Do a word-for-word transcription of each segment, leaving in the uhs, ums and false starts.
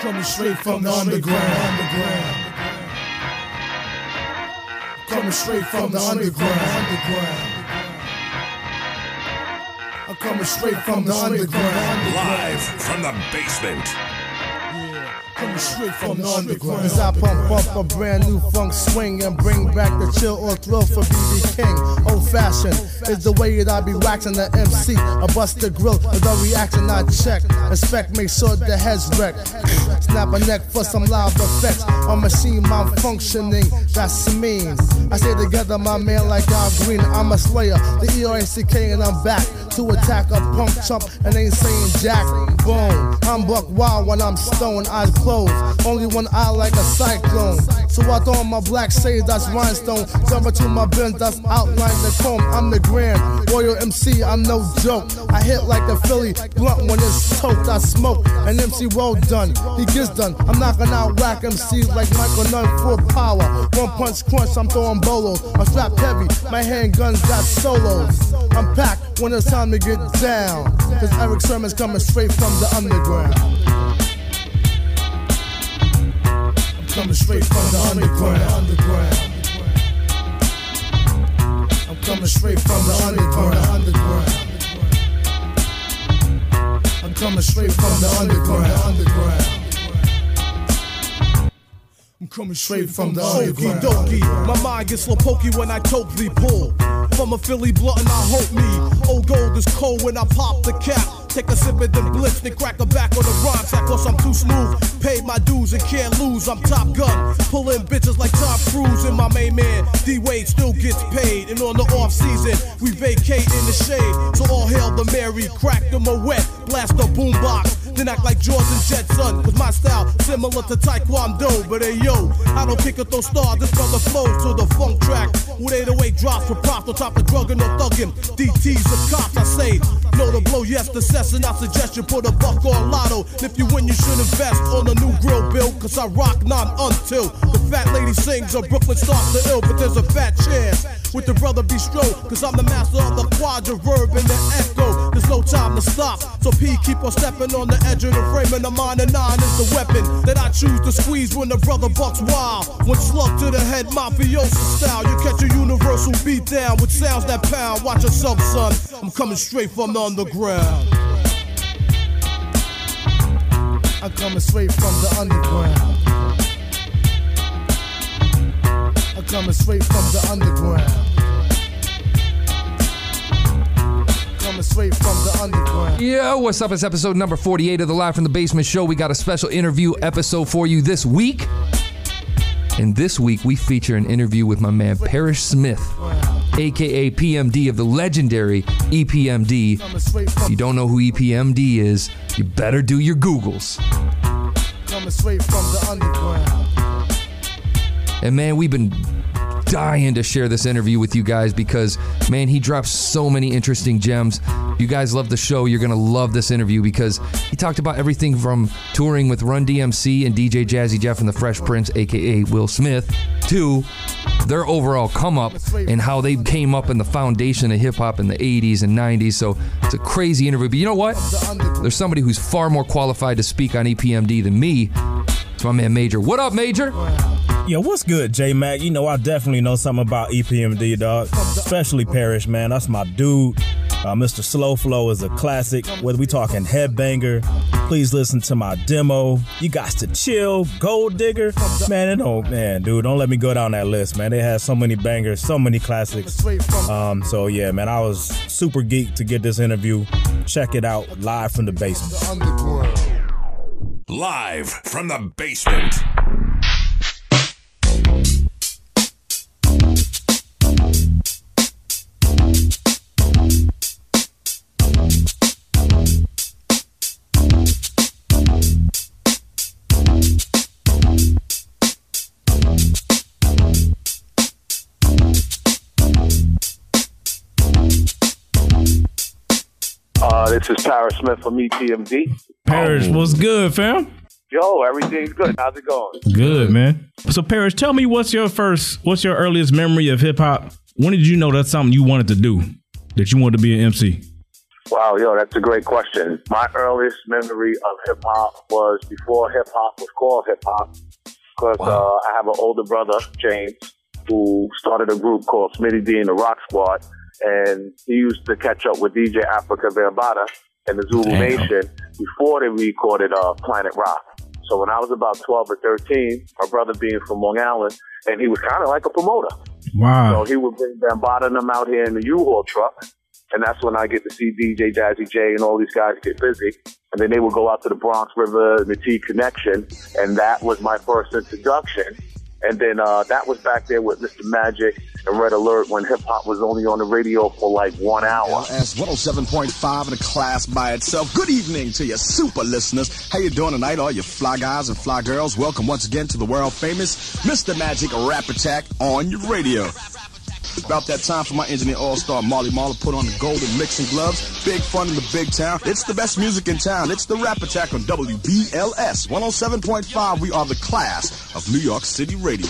Coming straight from the underground. underground. Coming straight from the underground. underground. I'm coming straight from the underground. Live from the basement. Coming straight from the underground. As I pump up a brand new funk swing and bring back the chill or thrill for B B King. Old fashioned is the way that I be waxing the M C. I bust the grill with a reaction I check. Inspect, make sure the head's wrecked. Snap a neck for some live effects. On machine, I'm functioning, that's mean. I stay together, my man, like Al Green. I'm a slayer, the E R A C K, and I'm back to attack a punk chump and ain't saying jack. Boom, I'm buck wild when I'm stoned, eyes closed, only one eye like a cyclone. So I throw on my black shades, that's rhinestone. Jump to my bend, that's outline the comb. I'm the grand royal M C, I'm no joke. I hit like the Philly blunt when it's choked. I smoke an M C, well done, he gets done. I'm knocking out whack M Cs like Michael Nunn for power. One punch crunch, I'm throwing bolos. I'm strapped heavy, my handguns got solos. I'm packed when it's time to get down, cause Erick Sermon's coming straight from the underground. I'm coming straight from the underground. I'm coming straight from the underground. I'm coming straight from the underground. I'm coming straight from the underground. Okey dokey, my mind gets slow pokey when I totally pull from a Philly blunt and I hope me. Old gold is cold when I pop the cap. Take a sip and then blitz, then crack a back on the rhyme sack, cause I'm too smooth. Paid my dues and can't lose, I'm Top Gun. Pulling bitches like Tom Cruise, and my main man D-Wade still gets paid. And on the off season, we vacate in the shade. So all hail the Mary, crack them a wet, blast the boombox. Then act like Jordan Jetson, cause my style similar to Taekwondo. But hey yo, I don't kick at those stars, this brother flows to the funk track. With eight oh eight drops for props, on top of drugging or thugging. D Ts are cops, I say, no to blow, yes to cess. And I suggest you put a buck or a lotto. If you win, you should invest on a new grill build, cause I rock none until the fat lady sings or Brooklyn starts to ill. But there's a fat chance with the brother be strong, cause I'm the master of the quadra verb and the echo. There's no time to stop, so P keep on stepping on the edge of the frame, and the mind of nine is the weapon that I choose to squeeze when the brother bucks wild. One slug to the head, mafioso style, you catch a universal beat down with sounds that pound. Watch yourself, son, I'm coming straight from the underground. I'm coming straight from the underground. I'm coming straight from the underground. Coming straight from the underground. Yo, what's up? It's episode number forty-eight of the Live from the Basement show. We got a special interview episode for you this week. And this week we feature an interview with my man Parrish Smith, aka P M D of the legendary E P M D. If you don't know who E P M D is, you better do your Googles. Coming straight from the underground. And man, we've been dying to share this interview with you guys because, man, he drops so many interesting gems. You guys love the show, you're gonna love this interview because he talked about everything from touring with Run D M C and D J Jazzy Jeff and the Fresh Prince, aka Will Smith, to their overall come up and how they came up in the foundation of hip hop in the eighties and nineties. So it's a crazy interview, but you know what? There's somebody who's far more qualified to speak on E P M D than me. It's my man Major. What up, Major? Yo, what's good, J-Mac? You know, I definitely know something about E P M D, dog. Especially Parrish, man. That's my dude. Uh, Mister Slow Flow is a classic. Whether we talking Headbanger, Please Listen to My Demo, You Got to Chill, Gold Digger. Man, it don't, man, dude, don't let me go down that list, man. They had so many bangers, so many classics. Um, so, yeah, man, I was super geeked to get this interview. Check it out, Live from the Basement. Live from the Basement. Uh, this is Parrish Smith from E T M D. Parrish, what's good, fam? Yo, everything's good. How's it going? Good, man. So, Parrish, tell me what's your first, what's your earliest memory of hip hop? When did you know that's something you wanted to do, that you wanted to be an M C? Wow, yo, that's a great question. My earliest memory of hip-hop was before hip-hop was called hip-hop, because wow. uh, I have an older brother, James, who started a group called Smitty D and the Rock Squad, and he used to catch up with D J Afrika Bambaataa and the Zulu Damn. Nation before they recorded uh, Planet Rock. So when I was about twelve or thirteen, my brother being from Long Island, and he was kind of like a promoter. Wow. So he would bring Bambaataa and them out here in the U-Haul truck. And that's when I get to see D J Jazzy Jay and all these guys get busy. And then they would go out to the Bronx River and the T-Connection. And that was my first introduction. And then uh, that was back there with Mister Magic and Red Alert when hip-hop was only on the radio for like one hour. L S one oh seven point five, the class by itself. Good evening to your super listeners. How you doing tonight, all you fly guys and fly girls? Welcome once again to the world-famous Mister Magic Rap Attack on your radio. It's about that time for my engineer all-star Marley Marl to put on the golden mixing gloves. Big fun in the big town. It's the best music in town. It's the Rap Attack on W B L S one oh seven point five. We are the class of New York City radio.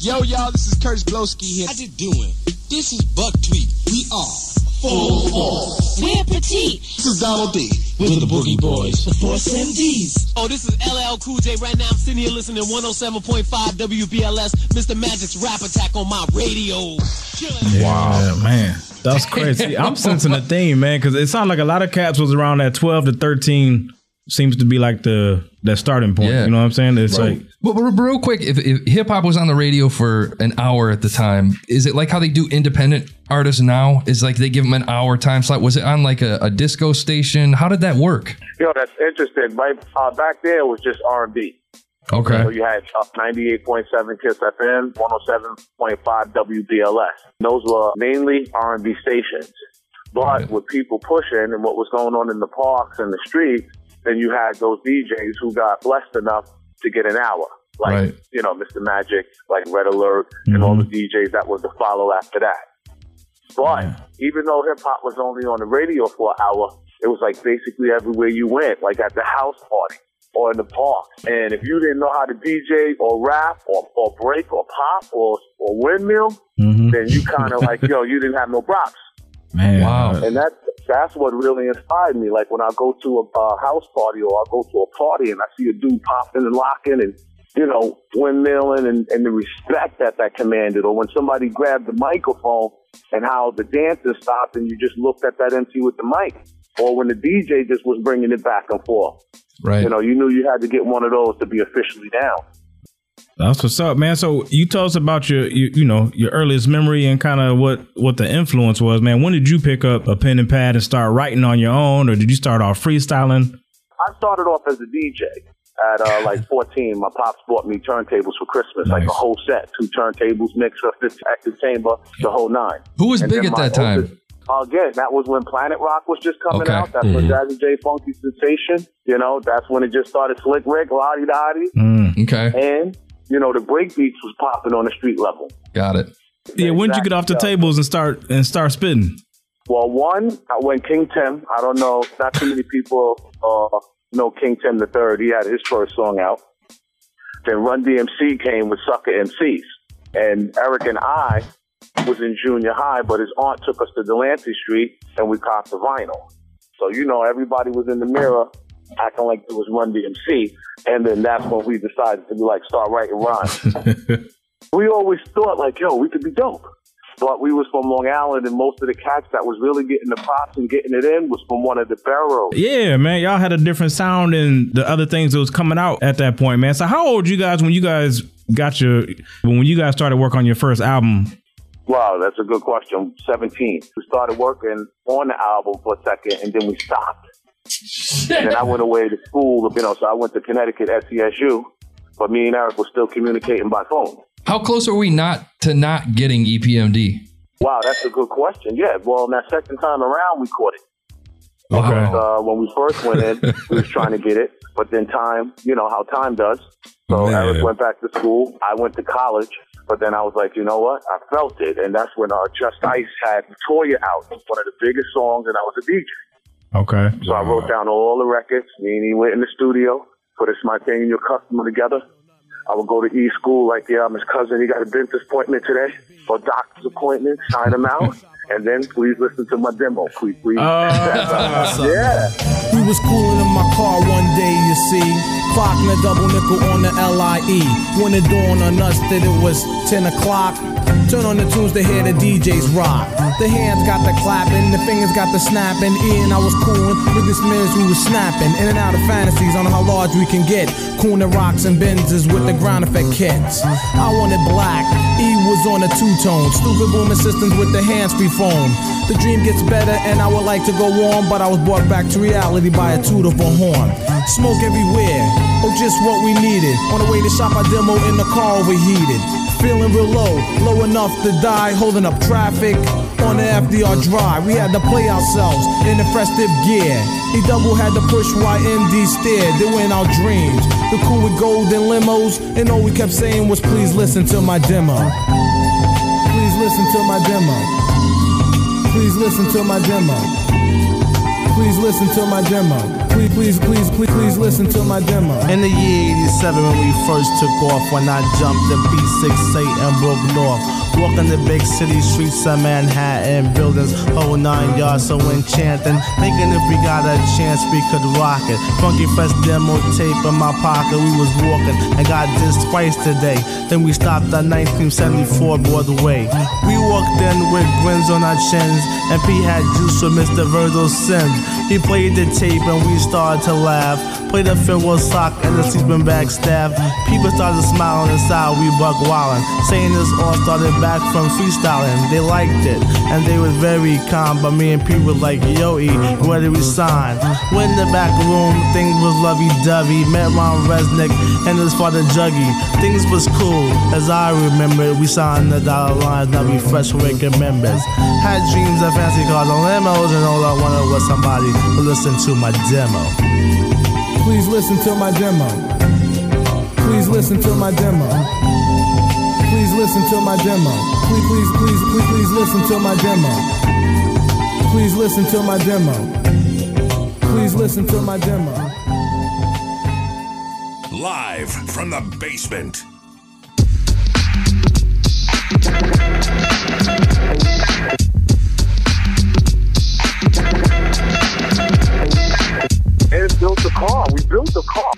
Yo, y'all, this is Curtis Blowski here. How you doing? This is Buck Tweet. We are full force. We're petite. This is Donald D. We're the Boogie Boys, the Force M Ds. Oh, this is L L Cool J. Right now, I'm sitting here listening to one oh seven point five W B L S, Mister Magic's Rap Attack on my radio. Killing wow, it. Man. That's crazy. I'm sensing a theme, man, because it sounds like a lot of cats was around that twelve to thirteen seems to be like the that starting point. Yeah. You know what I'm saying? It's right. like... But, but real quick, if, if hip-hop was on the radio for an hour at the time, is it like how they do independent artists now? Is like they give them an hour time slot? Was it on like a, a disco station? How did that work? You know, that's interesting. My, uh, back there, it was just R and B. Okay. So you had uh, ninety-eight point seven KISS F M, one oh seven point five W B L S. Those were mainly R and B stations. But right. with people pushing and what was going on in the parks and the streets, then you had those D Js who got blessed enough to get an hour, like, right. you know, Mister Magic, like Red Alert, mm-hmm. and all the D Js that was to follow after that. But yeah. even though hip-hop was only on the radio for an hour, it was like basically everywhere you went, like at the house party or in the park. And if you didn't know how to D J or rap or, or break or pop or, or windmill, mm-hmm. then you kind of like, yo, you didn't have no props. Man. Wow. And that's, that's what really inspired me. Like when I go to a uh, house party or I go to a party and I see a dude popping and locking and, you know, windmilling and, and the respect that that commanded, or when somebody grabbed the microphone and how the dancers stopped and you just looked at that M C with the mic, or when the D J just was bringing it back and forth. Right. You know, you knew you had to get one of those to be officially down. That's what's up, man. So you tell us about your, you, you know, your earliest memory and kind of what, what the influence was, man. When did you pick up a pen and pad and start writing on your own, or did you start off freestyling? I started off as a D J at uh, like fourteen. My pops bought me turntables for Christmas, nice. like a whole set, two turntables, mixer, active chamber, the whole nine. Who was and big at that time? Oldest, Again, that was when Planet Rock was just coming okay. out. That's mm. when Jazzy Jay, Funky Sensation, you know, that's when it just started. Slick Rick, Lottie Dottie. Mm, okay. And, you know, the break beats was popping on the street level. Got it. Yeah, exactly. When did you get off the tables and start and start spitting? Well, one, I went King Tim. I don't know, not too many people uh, know King Tim the Third. He had his first song out. Then Run D M C came with Sucker M Cs. And Eric and I was in junior high, but his aunt took us to Delancey Street and we copped the vinyl. So, you know, everybody was in the mirror acting like it was Run D M C, and then that's when we decided to be like, start writing rhymes. We always thought like, yo, we could be dope. But we was from Long Island, and most of the cats that was really getting the props and getting it in was from one of the boroughs. Yeah, man, y'all had a different sound than the other things that was coming out at that point, man. So how old were you guys when you guys got your, when you guys started work on your first album? Wow, that's a good question. seventeen. We started working on the album for a second, and then we stopped. And then I went away to school, you know, so I went to Connecticut at C S U, but me and Eric were still communicating by phone. How close are we not to not getting E P M D? Wow, that's a good question. Yeah, well, that second time around, we caught it. Wow. Because, uh, when we first went in, we was trying to get it, but then time, you know how time does. So Man. Eric went back to school. I went to college. But then I was like, you know what? I felt it. And that's when uh, Just Ice had Toya out. It was one of the biggest songs, and I was a D J. Okay. So wow. I wrote down all the records. Me and he went in the studio, put It's My Thing and Your Customer together. I would go to E! School, like, yeah, I'm his cousin. He got a dentist appointment today, or doctor's appointment, sign him out. And then please listen to my demo. Please, please. Uh, yeah. We was cooling in my car one day, you see. Clocking a double nickel on the L I E. When it dawned on us that it was ten o'clock, turn on the tunes to hear the D Js rock. The hands got the clapping, the fingers got the snapping. Ian, I was cooling with this man's who was snapping. In and out of fantasies on how large we can get. Cooling rocks and Benzes with the ground effect kits. I wanted black. E was on a two-tone. Stupid booming systems with the hands-free phone. The dream gets better and I would like to go on, but I was brought back to reality by a tunable horn. Smoke everywhere, oh just what we needed. On the way to shop, I demo in the car overheated. Feeling real low, low enough to die, holding up traffic on the F D R drive. We had to play ourselves in the festive gear. He double had to push Y M D steer, they win our dreams. The cool with golden limos, and all we kept saying was please listen to my demo. Please listen to my demo. Please listen to my demo. Please listen to my demo. Please, please, please, please, please listen to my demo. In the year eighty-seven when we first took off, when I jumped the B sixty-eight and broke north, walking the big city streets of Manhattan, buildings whole nine yards so enchanting, thinking if we got a chance we could rock it. Funky Fresh demo tape in my pocket, we was walking and got dissed twice today. Then we stopped at nineteen seventy-four Broadway. We walked in with grins on our chins, and P had juice with Mister Virgil Sims. He played the tape and we started to laugh. Played a farewell sock and the sleeping bag staff. People started smiling inside, we buck wildin'. Saying this all started back from freestyling. They liked it and they was very calm, but me and P were like, yo E, where did we sign? Went in the back room, things was lovey-dovey. Met Ron Resnick and his father Juggy. Things was cool, as I remember. We signed the dollar lines, now we Fresh Wicked members. Had dreams of fancy cars and limos, and all I wanted was somebody to listen to my demo. Please listen to my demo. Please listen to my demo. Please listen to my demo. Please, please, please, please, please listen to my demo. Please listen to my demo. Please listen to my demo. Live from the basement. And built the car. We built the car.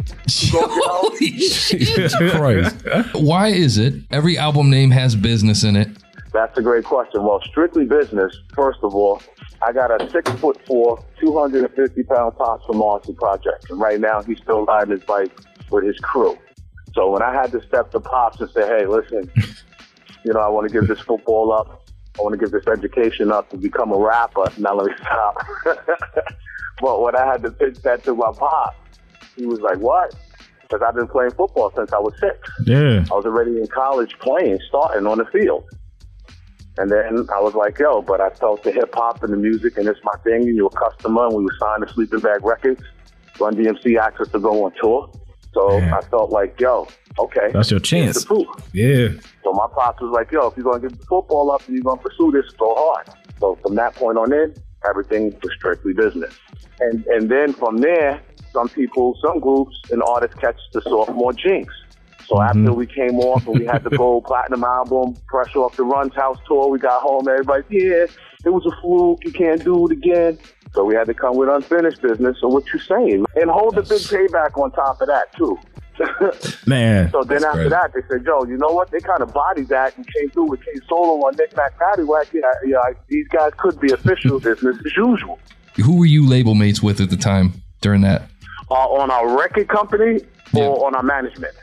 Holy shit. Christ. Why is it every album name has business in it? That's a great question. Well, strictly business, first of all. I got a six foot four, two hundred fifty pound Pops from Marcy Project. And right now, he's still riding his bike with his crew. So when I had to step to Pops and say, hey, listen, you know, I want to give this football up. I want to give this education up and become a rapper. Now let me stop. But when I had to pitch that to my pop, he was like, what? Because I've been playing football since I was six. Yeah. I was already in college playing, starting on the field. And then I was like, yo, but I felt the hip-hop and the music, and it's my thing, and you're a customer, and we were signed to Sleeping Bag Records. Run D M C asked us to go on tour. So yeah. I felt like, yo, okay. That's your chance. It's the proof. Yeah. So my pops was like, yo, if you're going to get the football up and you're going to pursue this, go hard. So from that point on in, everything was strictly business. And and then from there, some people, some groups and artists catch the sophomore jinx. So mm-hmm. after we came off and we had the gold platinum album, fresh off the Run's House tour, we got home, everybody's, yeah, it was a fluke, you can't do it again. So we had to come with unfinished business. So what you saying? And hold the big payback on top of that, too. Man. So then after great. that, they said, yo, you know what? They kind of bodied that and came through with K-Solo on Nick Mac Paddywhack. Yeah, yeah, these guys could be official business as usual. Who were you label mates with at the time during that? Uh, on our record company yeah. or on our management?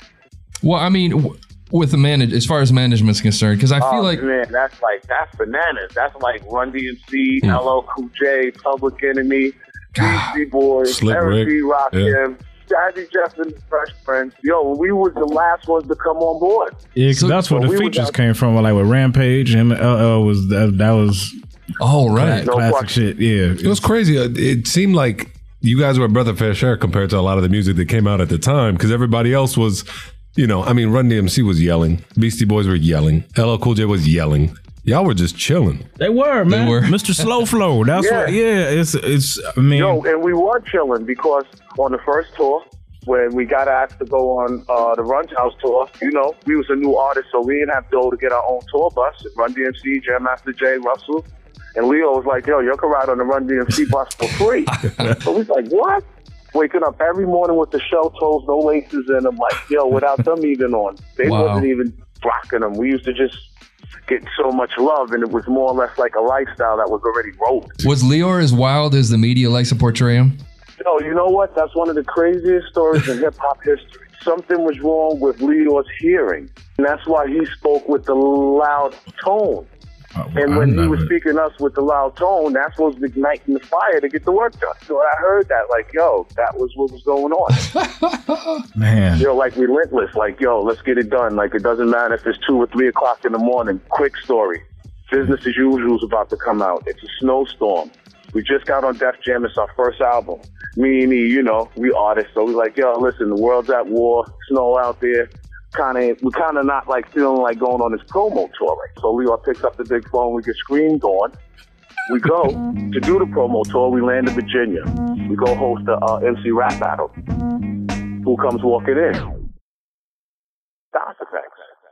Well, I mean, w- with the manage, as far as management's concerned, because I feel oh, like man, that's like that's bananas. That's like Run D M C, yeah. L L Cool J, Public Enemy, D C Boys, Erick D, Rock yeah. Him, Jazzy Jay, Fresh Prince. Yo, we was the last ones to come on board. Yeah, because so, that's where so the we features came from. Like with Rampage, him and L L was that, that was. Oh, right. No Classic question. shit, yeah. It was crazy. It seemed like you guys were a breath of fresh air compared to a lot of the music that came out at the time, because everybody else was, you know, I mean, Run D M C was yelling. Beastie Boys were yelling. L L Cool J was yelling. Y'all were just chilling. They were, man. They were. Mister Slow Flow. That's yeah. what, yeah. It's, it's, I mean. Yo, and we were chilling because on the first tour, when we got asked to go on uh, the Run House tour, you know, we was a new artist, so we didn't have dough to get our own tour bus. Run D M C, Jam Master Jay, Russell. And Leo was like, yo, you can ride on the Run D M C bus for free. So we was like, what? Waking up every morning with the shell toes, no laces in them. Like, yo, without them even on. They wow. wasn't even rocking them. We used to just get so much love, and it was more or less like a lifestyle that was already rolled. Was Leo as wild as the media likes to portray him? Yo, you know what? That's one of the craziest stories in hip-hop history. Something was wrong with Leo's hearing, and that's why he spoke with the loud tone. Uh, well, and when he was speaking us with the loud tone, that's what was igniting the fire to get the work done. So I heard that, like, yo, that was what was going on. Man. Yo, like, relentless, like, yo, let's get it done. Like, it doesn't matter if it's two or three o'clock in the morning. Quick story. Business as usual is about to come out. It's a snowstorm. We just got on Def Jam. It's our first album. Me and E, you know, we artists. So we like, yo, listen, the world's at war. Snow out there. Kind of, we're kind of not like feeling like going on this promo tour. Like, so Leo picks up the big phone, we get screamed on. We go to do the promo tour, we land in Virginia. We go host the uh, M C Rap Battle. Who comes walking in? Das E F X.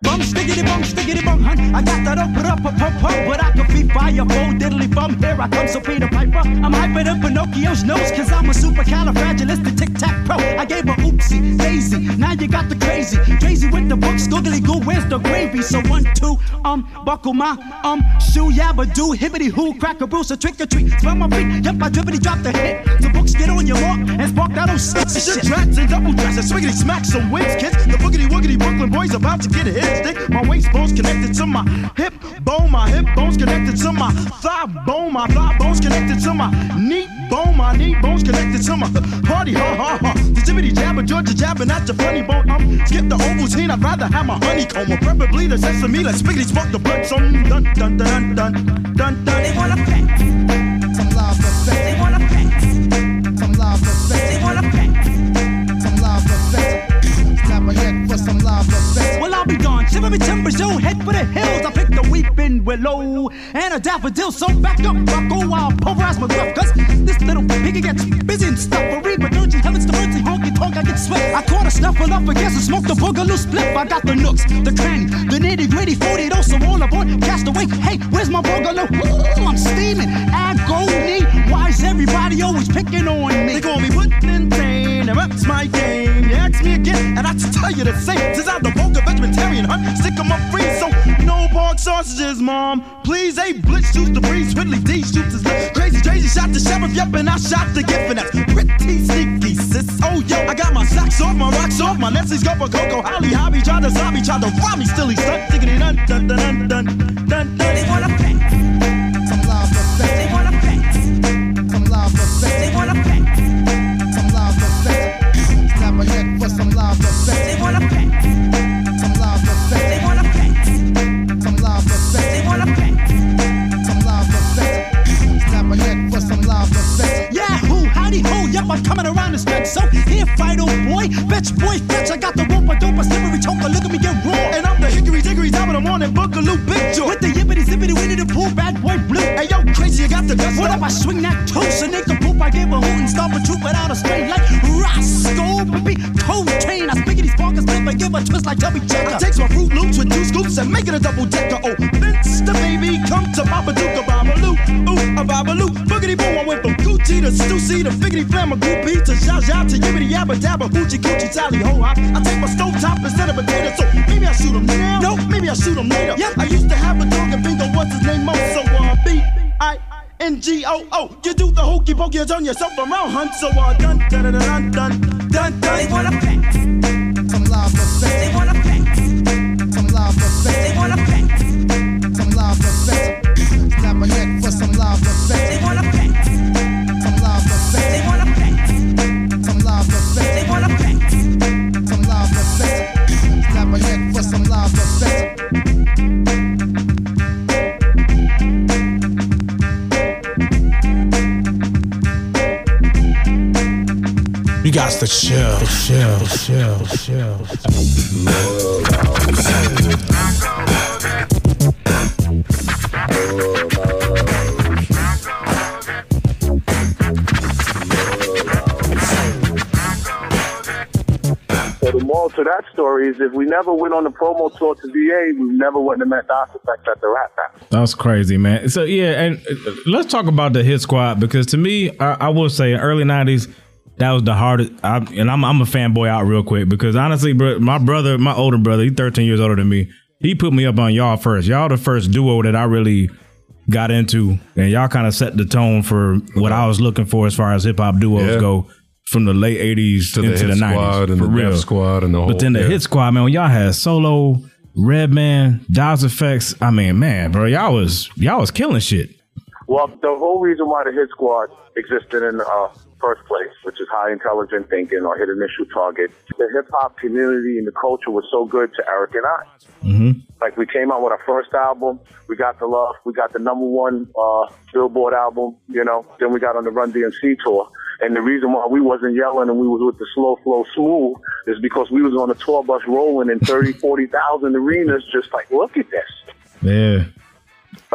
Bum stickity bum stickity bum hunt. I got that up, put up, put up, put up. But I can feed fire, bold diddly bum. Here I come, so Peter Piper. I'm hyping up Pinocchio's nose, cause I'm a super califragilistic tic tac pro. I gave a oopsie, daisy. Now you got the crazy. Crazy with the books, googly goo, where's the gravy? So one, two, um, buckle my, um, shoe, yabba do, hibbity hoo, crack a bruise, a trick or treat. Smell my feet, yep, I drippity drop the hit. The books get on your walk and spark that old shit. Shit rats and double dresses, swiggity smack some wigs, kids. The boogity woogity Brooklyn boys about to get a hit. Stick. My waist bone's connected to my hip bone. My hip bone's connected to my thigh bone. My thigh bone's connected to my knee bone. My knee bone's connected to my party. Ha ha ha. The jibbity jabber, Georgia jabber, not your funny bone. Um, skip the oval scene. I'd rather have my honeycomb or preferably the sesame. Let's spiggity spark the blood. Some dun dun dun dun dun dun. They want a pack. Some love for sex. They want a pack. Some love for sex. They want a pack. Some love for sex. Snap a head for some love for sex. Well, I'll be gone. Shiver me timbers, yo, head for the hills. I picked a weeping willow and a daffodil. So back up, buckle, I'll pulverize my gruff. Cause this little piggy gets busy and stuff. I read my urgent heavens to mercy, honky tonk, I get sweat. I caught a snuffle up, I guess I smoked a boogaloo split. I got the nooks, the cranny, the nitty gritty, forty dose, so all aboard, cast away. Hey, where's my boogaloo? Ooh, I'm steaming, agony. Why is everybody always picking on me? They call me puttin' in pain, and that's my game. You ask me again, and I just tell you the same. Since I'm the vocal vegetarian, huh? Sick of my free, so no pork sausages, mom. Please, a blitz shoots the breeze. Ridley D shoots his lip. Crazy, crazy shot the sheriff, yep, and I shot the gift, and that's pretty sneaky, sis. Oh, yo, I got my socks off, my rocks off, my Nessie's go for Coco, Holly, Hobby, tried to zombie, tried to rob me, still he's stuck. Diggity dun dun dun dun dun dun dun. They want a pack. Some love for sex. They want a pack. Some love for sex. They want a pack. Some love for sex. Snap a head for some love for sex. They want a pack. They wanna pack. Some love for sex. They wanna pack. Some love for sex. Snap a neck for some love for sex. Yahoo, howdy ho, yep, I'm coming around this neck. So here, fight, oh boy, fetch, boy, fetch. I got the rope, I dope, I slippery choke, I look at me get raw. And I'm the hickory dickory top of the morning, boogaloo, big jaw. With the yippity zippity, we need to pull bad boy blue. Hey yo, crazy, you got the dust. What up, I swing that toe, so nigga poop, I give a hoot and stop a troop without a straight like Roscoe, baby, cold chain, I spiggity spark a slip, I give a twist like Chubby Checker. I takes my Fruit Loops with two scoops and make it a double decker. Oh, Vince the baby, come to Papa Duke, a babaloo, ooh, a babaloo, boogity boo. I went from Gucci to Stussy to Figgity Flam, a groupie to Zha Zha to Yibbity Yabba Dabba, Hoochie Coochie Tally Ho Hop. I take my stove top instead of a data, so maybe I shoot him now. No, maybe I shoot him later. Yep. I used to have a dog and bingo, what's his name? Most so uh, B I N G O O. You do the hokey pokey, you turn yourself around, hunt. So uh, dun dun dun dun dun dun dun. They wanna pack. Some love for sex. They wanna pack. Some love for sex. They wanna pack. Some love for sex. Snap a neck for some love for sex. They wanna pack. Some love for sex. They wanna pack. Some love for sex. They wanna pack. Some love for sex. Snap a neck for some love for sex. You got the chill, the chill, the chill, the chill. So the mall to that story is if we never went on the promo tour to V A, we never would have met Das E F X at the Rat Pack. That's crazy, man. So, yeah, and let's talk about the Hit Squad, because to me, I, I will say early nineties, that was the hardest. I, and I'm, I'm a fanboy out real quick, because honestly, bro, my brother, my older brother, he's thirteen years older than me. He put me up on y'all first. Y'all the first duo that I really got into, and y'all kind of set the tone for what I was looking for as far as hip hop duos yeah. go. From the late eighties to into the, the nineties, and for the real Def Squad and the whole. But then the yeah. Hit Squad, man, when y'all had Solo, Redman, Das E F X, I mean, man, bro, y'all was y'all was killing shit. Well, the whole reason why the Hit Squad existed in the uh, first place, which is high intelligent thinking or hit initial target, the hip hop community and the culture was so good to Erick and I. Mm-hmm. Like, we came out with our first album, we got the love, we got the number one uh, Billboard album, you know. Then we got on the Run D M C tour. And the reason why we wasn't yelling and we was with the slow flow smooth is because we was on a tour bus rolling in thirty, forty thousand arenas, just like, look at this. Yeah.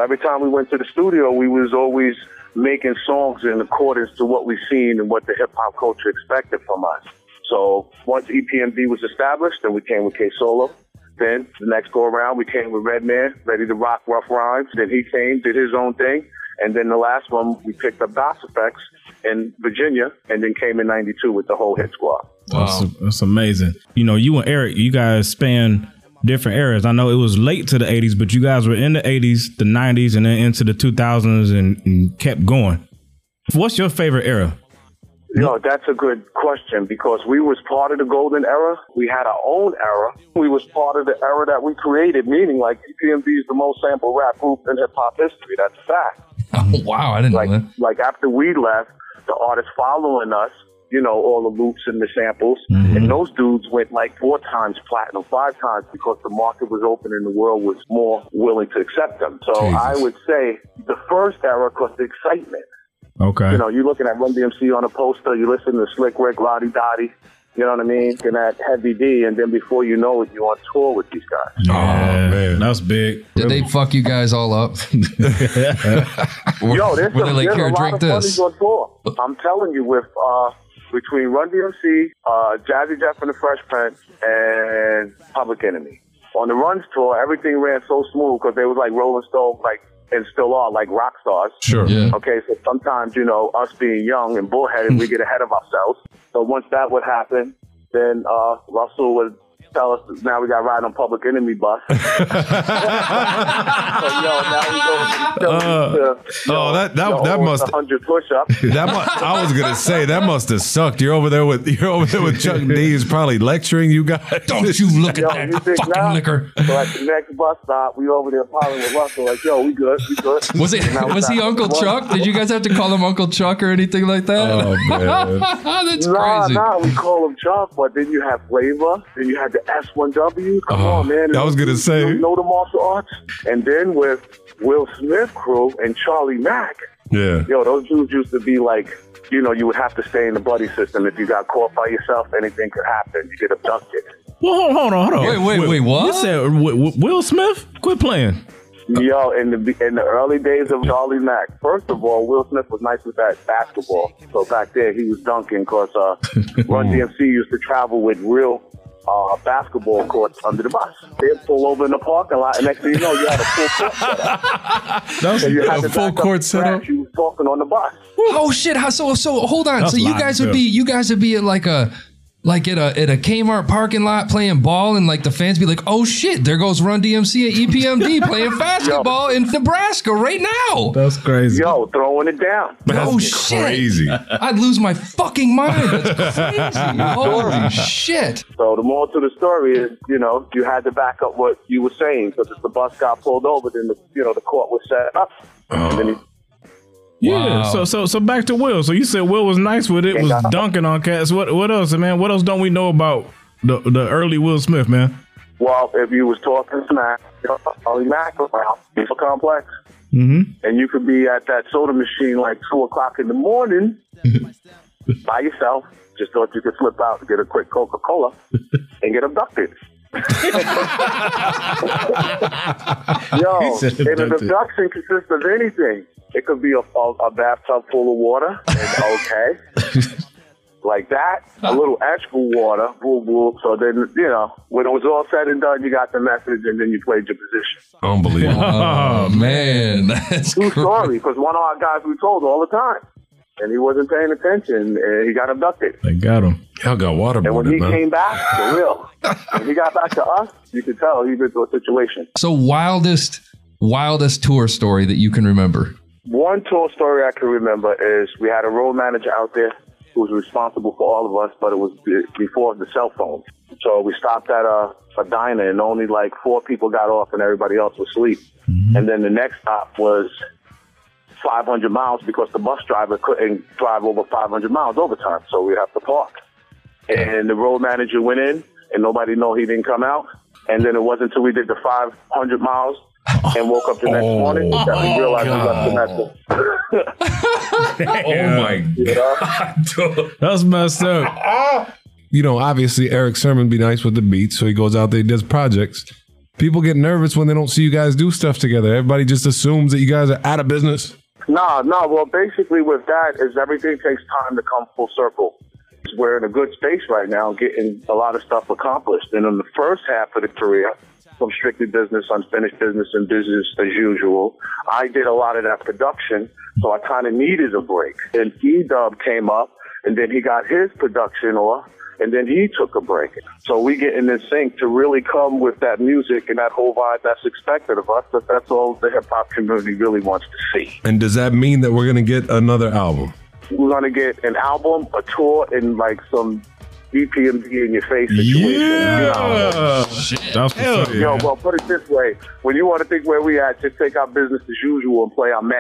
Every time we went to the studio, we was always making songs in accordance to what we seen and what the hip hop culture expected from us. So once E P M D was established, then we came with K-Solo. Then the next go around, we came with Redman, ready to rock rough rhymes. Then he came, did his own thing. And then the last one, we picked up Das E F X in Virginia, and then came in ninety-two with the whole Hit Squad. Wow. That's, that's amazing. You know, you and Erick, you guys span different eras. I know it was late to the eighties, but you guys were in the eighties, the nineties, and then into the two thousands and, and kept going. What's your favorite era? You know, that's a good question, because we was part of the golden era. We had our own era. We was part of the era that we created, meaning like E P M D is the most sampled rap group in hip-hop history. That's a fact. Oh, wow, I didn't like, know that. Like, after we left, the artists following us, you know, all the loops and the samples, mm-hmm. and those dudes went like four times platinum, five times, because the market was open and the world was more willing to accept them. So Jesus. I would say the first era caused the excitement. Okay. You know, you're looking at Run D M C on a poster, you listen to Slick Rick, Lottie Dottie, you know what I mean? And that Heavy D, and then before you know it, you're on tour with these guys. Oh, yeah, man, that's big. Did really? They fuck you guys all up? Yo, there's, were a, they like, there's a lot of funnies on tour. I'm telling you, with uh, between Run D M C, uh, Jazzy Jay from the Fresh Prince, and Public Enemy. On the Run's tour, everything ran so smooth because they was like Rolling Stone, like, and still are, like, rock stars. Sure. Yeah. Okay, so sometimes, you know, us being young and bullheaded, we get ahead of ourselves. So once that would happen, then uh, Russell would tell us, now we got to ride on Public Enemy bus. So, yo, now we go uh, to, you know, oh, that that, you know, that must one hundred push-ups. That must, I was gonna say that must have sucked. You're over there with you're over there with Chuck D. He's probably lecturing you guys. Don't you look yo, at that fucking now, liquor? So at the next bus stop, we over there piling with Russell. Like, yo, we good, we good. Was it was he Uncle Chuck? Did you guys have to call him Uncle Chuck or anything like that? Oh man, that's nah, crazy. Nah, we call him Chuck, but then you have Flavor. Then you had the S one W. Come uh, on, man. I was going to say. You know the martial arts. And then with Will Smith crew and Charlie Mack. Yeah. Yo, those dudes used to be like, you know, you would have to stay in the buddy system. If you got caught by yourself, anything could happen. You get abducted. Well, hold on, hold on, hold on. Wait, wait, wait, wait what? You said Will Smith? Quit playing. Yo, in the in the early days of Charlie Mack, first of all, Will Smith was nice with that basketball. So back there, he was dunking because uh, Run D M C used to travel with real Uh, basketball courts under the bus. They'd pull over in the parking lot, and next thing you know, you had a full court set up. That was you had a full court set up. You was talking on the bus. Oh shit! So so hold on. That's so you guys too. would be you guys would be at like a like at a at a Kmart parking lot playing ball, and like the fans be like, oh shit, there goes Run D M C and E P M D playing basketball yo. in Nebraska right now. That's crazy. Yo, throwing it down. That's oh shit, crazy. I'd lose my fucking mind. That's crazy. Holy shit. So the moral to the story is, you know, you had to back up what you were saying, because if the bus got pulled over, then the, you know, the court was set up. Oh. And then he, yeah, wow. so so so back to Will. So you said Will was nice with it, was dunking on cats. What what else, man? What else don't we know about the the early Will Smith, man? Well, if you was talking smack, Charlie Mack was like a complex. Mm-hmm. And you could be at that soda machine like two o'clock in the morning by yourself. Just thought you could slip out and get a quick Coca-Cola and get abducted. Yo, and an abduction consists of anything. It could be a, a, a bathtub full of water, and okay. like that, a little actual water, boom, boom. So then, you know, when it was all said and done, you got the message, and then you played your position. Unbelievable. Oh, man. That's true story, because one of our guys we told all the time, and he wasn't paying attention, and he got abducted. They got him. Y'all got waterboarded. And when he man. came back, for real, when he got back to us, you could tell he was in a situation. So wildest, wildest tour story that you can remember? One tour story I can remember is we had a road manager out there who was responsible for all of us, but it was before the cell phones. So we stopped at a, a diner, and only like four people got off, and everybody else was asleep. Mm-hmm. And then the next stop was five hundred miles because the bus driver couldn't drive over five hundred miles overtime, so we have to park. And the road manager went in, and nobody know he didn't come out. And then it wasn't until we did the five hundred miles and woke up the next oh, morning that we realized God. we left the message. Oh my God. That's messed up. You know, obviously, Erick Sermon be nice with the beats, so he goes out there, he does projects. People get nervous when they don't see you guys do stuff together. Everybody just assumes that you guys are out of business. No, no. Well, basically with that is everything takes time to come full circle. We're in a good space right now, getting a lot of stuff accomplished. And in the first half of the career, from strictly business, unfinished business, and business as usual, I did a lot of that production, so I kind of needed a break. And E-Dub came up, and then he got his production off, and then he took a break. So we get in this sync to really come with that music and that whole vibe that's expected of us, but that's all the hip-hop community really wants to see. And does that mean that we're going to get another album? We're going to get an album, a tour, and like some E P M D in your face situation. Yeah. Shit. That's Hell yeah. Yo, well, put it this way. When you want to think where we at, just take our business as usual and play our mag.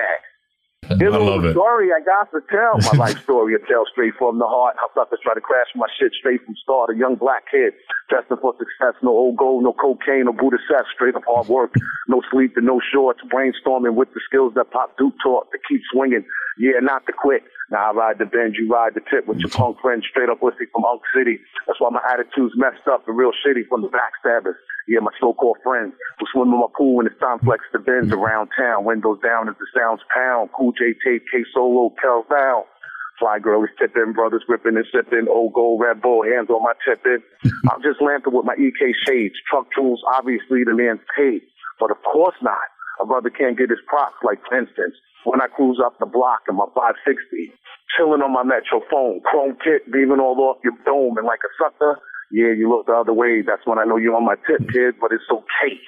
Here's I a little story it. I got to tell. My life story I tell straight from the heart. I'm about to try to crash my shit straight from start. A young black kid destined for success. No old gold, no cocaine, no Buddha sex. Straight up hard work. No sleep and no shorts. Brainstorming with the skills that Pop Duke taught to keep swinging. Yeah, not to quit. Now I ride the bend, you ride the tip with your punk friend, straight up with me from Unk City. That's why my attitude's messed up and real shitty from the backstabbers. Yeah, my so-called friends who swim in my pool when it's time flex the bends around town. Windows down as the sounds pound. Cool J tape, K-Solo, Kel down. Fly girl is tipping, brothers ripping and sipping. Old gold, Red Bull, hands on my tipping. I'm just lamping with my E K shades. Truck tools, obviously the man's paid. But of course not. A brother can't get his props, like for instance. When I cruise up the block in my five sixty, chilling on my Metro phone, chrome kit beaming all off your dome, and like a sucker, yeah, you look the other way. That's when I know you're on my tip, kid, but it's okay.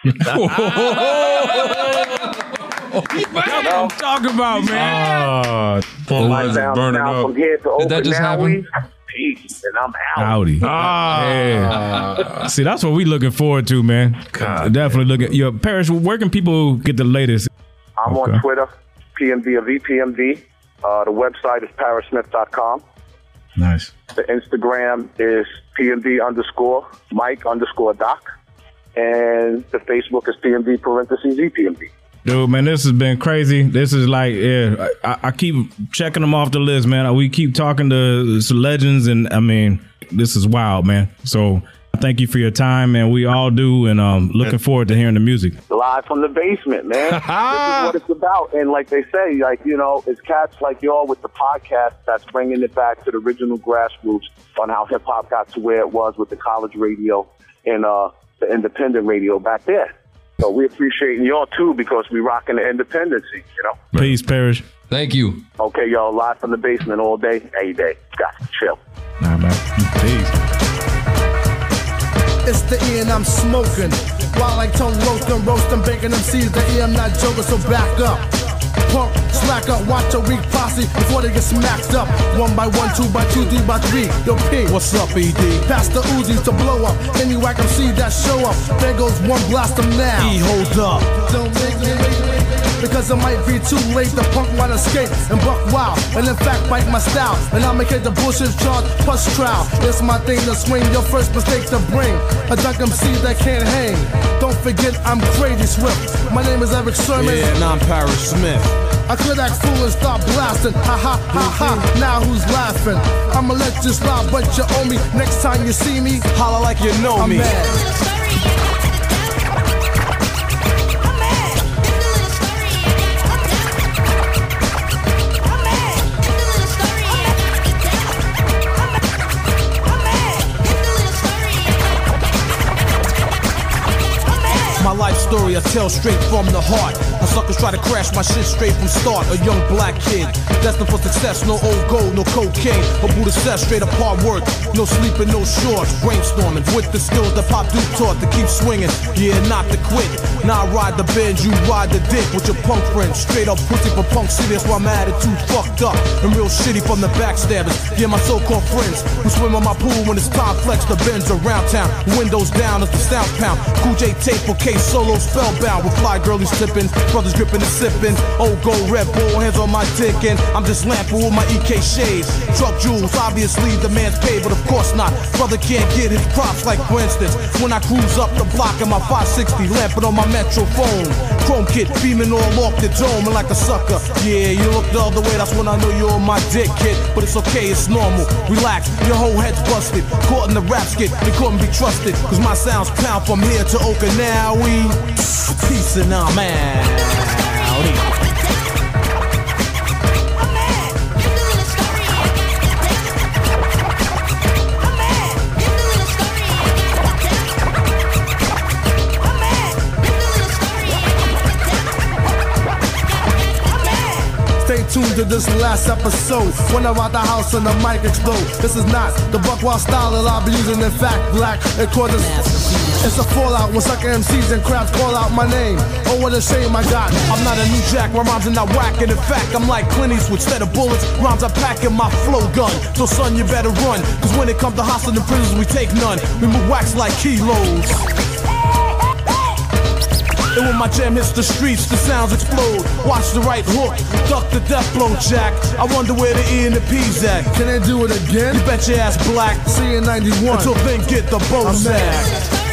What you know? I'm talking about, man? Oh, my sound burning now up. From here to Did that just happen? Peace, and I'm out. Howdy. Oh, yeah. See, that's what we looking forward to, man. God, Definitely man. looking. Your Parrish, where can people get the latest? I'm okay. on Twitter. P M D of E P M D. Uh, the website is parrish smith dot com. Nice. The Instagram is P M D underscore Mike underscore Doc. And the Facebook is P M D parentheses E P M D. Dude, man, this has been crazy. This is like, yeah, I, I keep checking them off the list, man. We keep talking to legends, and I mean, this is wild, man. So thank you for your time, and we all do, and um, looking forward to hearing the music. Live from the basement, man. This is what it's about. And like they say, like, you know, it's cats like y'all with the podcast that's bringing it back to the original grassroots on how hip-hop got to where it was with the college radio and uh, the independent radio back there. So we appreciate y'all, too, because we rocking the independence, you know? Peace, Parrish. Thank you. Okay, y'all, live from the basement all day, any day. Got to chill. Nah, man. Peace. It's the E and I'm smoking. While I tone locum, roast them, baking them seeds. The E, I'm not joking, so back up. Punk, slack up, watch a weak posse before they get smacked up. One by one, two by two, three by three. Yo, P, what's up, E D? Pass the Uzis to blow up. Any whack M C that show up. There goes one, blast them now. E, hold up. Don't make me. Because it might be too late, the punk wanna skate and buck wild, and in fact bite my style, and I'ma get the bullshit charge plus trial. It's my thing to swing, your first mistake to bring a drunk M C that can't hang. Don't forget I'm crazy swift. My name is Erick Sermon. Yeah, and I'm Parrish Smith. I could act fool and start blasting. Ha ha ha ha, now who's laughing? I'ma let you slide, but you owe me. Next time you see me, holla like you know I'm me. Mad. story I tell straight from the heart. My suckers try to crash my shit straight from start. A young black kid, destined for success. No old gold, no cocaine, a Buddha set. Straight up hard work, no sleeping, no shorts. Brainstorming with the skills that Pop Duke taught. To keep swinging, yeah, not to quit. Now I ride the Benz, you ride the dick with your punk friends. Straight up pussy for punk city. That's why my attitude fucked up and real shitty from the backstabbers. Yeah, my so-called friends who swim on my pool when it's time flex. The Benz around town, windows down as the sound pound. Cool J tape for K-Solo spellbound. With fly girlies tipping, brothers gripping and sipping. Old gold Red Bull, hands on my dick. And I'm just lamping with my E K shades. Truck jewels, obviously the man's paid, but of course not. Brother can't get his props like for instance when I cruise up the block in my five sixty lamping on my Metro phone. Chrome kit beaming all off the dome and like a sucker. Yeah, you look the other way, that's when I know you're on my dick, kid. But it's okay, it's normal, relax, your whole head's busted. Caught in the rap skit, they couldn't be trusted. Cause my sound's pound from here to Okinawa. Peace and I'm out. Tuned to this last episode. When I'm out the house and the mic explode. This is not the buckwild style that I'll be using. In fact, black, it causes. It's a fallout when sucker M Cs and crabs call out my name. Oh, what a shame I got. I'm not a new jack, my rhymes are not whacking. In fact, I'm like Clint Eastwood. Instead of bullets, rhymes are packing my flow gun. So son, you better run. Cause when it comes to hostile and prisons, we take none. We move wax like kilos. And when my jam hits the streets, the sounds explode. Watch the right hook, duck the death blow, Jack. I wonder where the E and the P's at. Can they do it again? You bet your ass black. See you in ninety-one. Until then, get the bow sack.